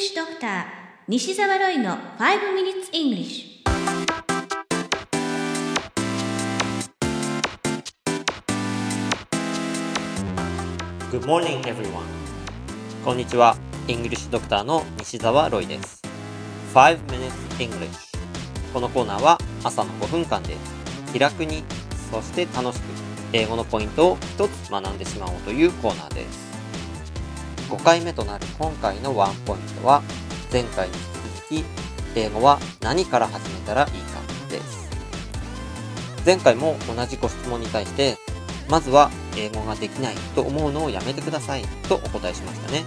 English Doctor 西澤ロイの5 Minutes English。 Good morning everyone。 こんにちは、English Doctor の西澤ロイです。5 Minutes English、 このコーナーは朝の5分間で気楽に、そして楽しく英語のポイントを一つ学んでしまおうというコーナーです。5回目となる今回のワンポイントは、前回に引き続き英語は何から始めたらいいかです。前回も同じご質問に対して、まずは英語ができないと思うのをやめてくださいとお答えしましたね。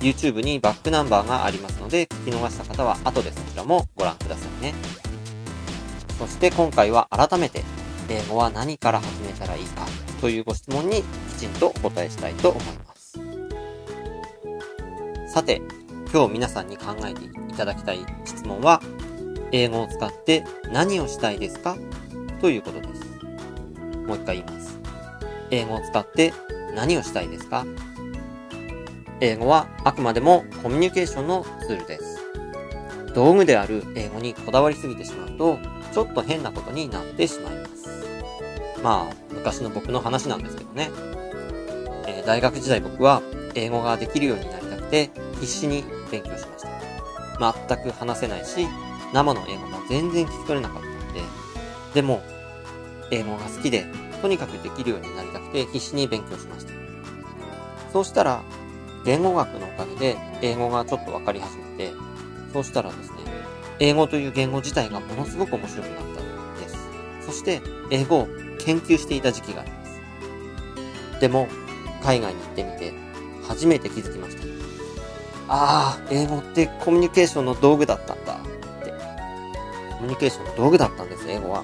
YouTube にバックナンバーがありますので、聞き逃した方は後でそちらもご覧くださいね。そして今回は改めて英語は何から始めたらいいかというご質問にきちんとお答えしたいと思います。さて、今日皆さんに考えていただきたい質問は、英語を使って何をしたいですかということです。もう一回言います。英語を使って何をしたいですか？英語はあくまでもコミュニケーションのツールです。道具である英語にこだわりすぎてしまうと、ちょっと変なことになってしまいます。まあ、昔の僕の話なんですけどね。大学時代、僕は英語ができるようになりたくて、必死に勉強しました。全く話せないし、生の英語も全然聞き取れなかったので、でも英語が好きで、とにかくできるようになりたくて必死に勉強しました。そうしたら言語学のおかげで英語がちょっと分かり始めて、そうしたらですね、英語という言語自体がものすごく面白くなったんです。そして英語を研究していた時期があります。でも海外に行ってみて初めて気づきました。ああ、英語ってコミュニケーションの道具だったんだって。コミュニケーションの道具だったんです、英語は。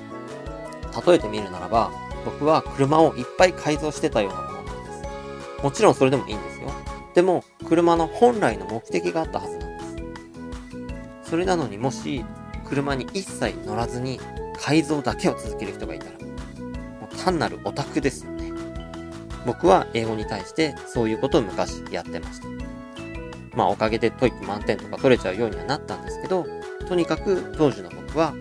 例えてみるならば、僕は車をいっぱい改造してたようなものなんです。もちろんそれでもいいんですよ。でも、車の本来の目的があったはずなんです。それなのに、もし、車に一切乗らずに改造だけを続ける人がいたら、もう単なるオタクですよね。僕は英語に対してそういうことを昔やってました。まあ、おかげでTOEIC満点とか取れちゃうようにはなったんですけど、とにかく当時の僕は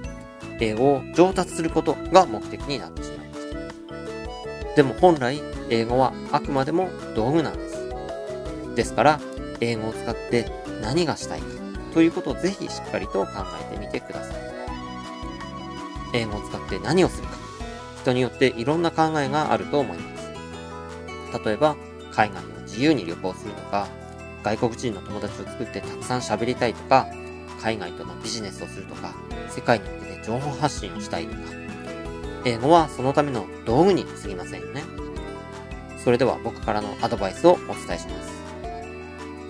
英語を上達することが目的になってしまいました。でも本来英語はあくまでも道具なんです。ですから英語を使って何がしたいかということをぜひしっかりと考えてみてください。英語を使って何をするか、人によっていろんな考えがあると思います。例えば海外を自由に旅行するとか、外国人の友達を作ってたくさん喋りたいとか、海外とのビジネスをするとか、世界に向けて情報発信をしたいとか、英語はそのための道具に過ぎませんよね。それでは僕からのアドバイスをお伝えしま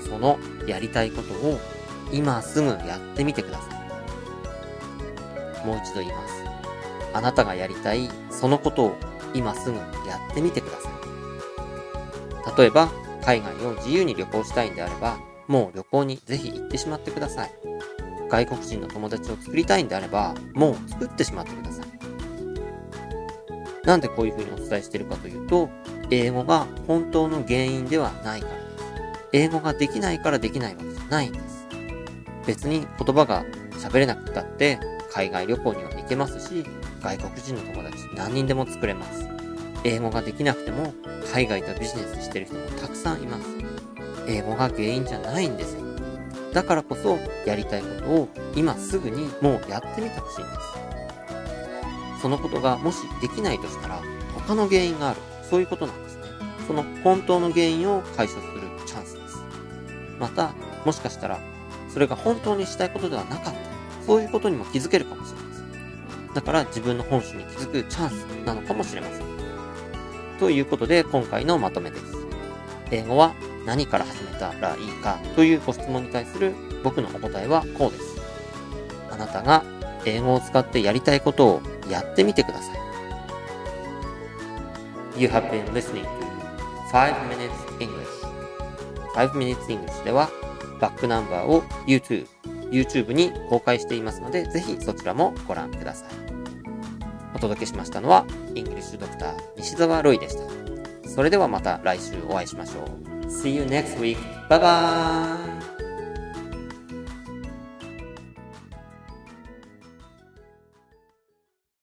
す。そのやりたいことを今すぐやってみてください。もう一度言います。あなたがやりたいそのことを今すぐやってみてください。例えば、海外を自由に旅行したいんであれば、もう旅行にぜひ行ってしまってください。外国人の友達を作りたいんであれば、もう作ってしまってください。なんでこういうふうにお伝えしているかというと、英語が本当の原因ではないからです。英語ができないからできないわけじゃないんです。別に言葉が喋れなくたって、海外旅行には行けますし、外国人の友達何人でも作れます。英語ができなくても、海外とビジネスしてる人もたくさんいます。英語が原因じゃないんですよ。だからこそ、やりたいことを今すぐにもうやってみてほしいんです。そのことがもしできないとしたら、他の原因がある。そういうことなんですね。その本当の原因を解消するチャンスです。また、もしかしたら、それが本当にしたいことではなかった。そういうことにも気づけるかもしれません。だから自分の本心に気づくチャンスなのかもしれません。ということで、今回のまとめです。英語は何から始めたらいいかというご質問に対する僕のお答えはこうです。あなたが英語を使ってやりたいことをやってみてください。You have been listening to 5 Minutes English。5 Minutes English ではバックナンバーを YouTube に公開していますので、ぜひそちらもご覧ください。お届けしましたのは、イングリッシュドクター西澤ロイでした。それではまた来週お会いしましょう。See you next week. Bye bye!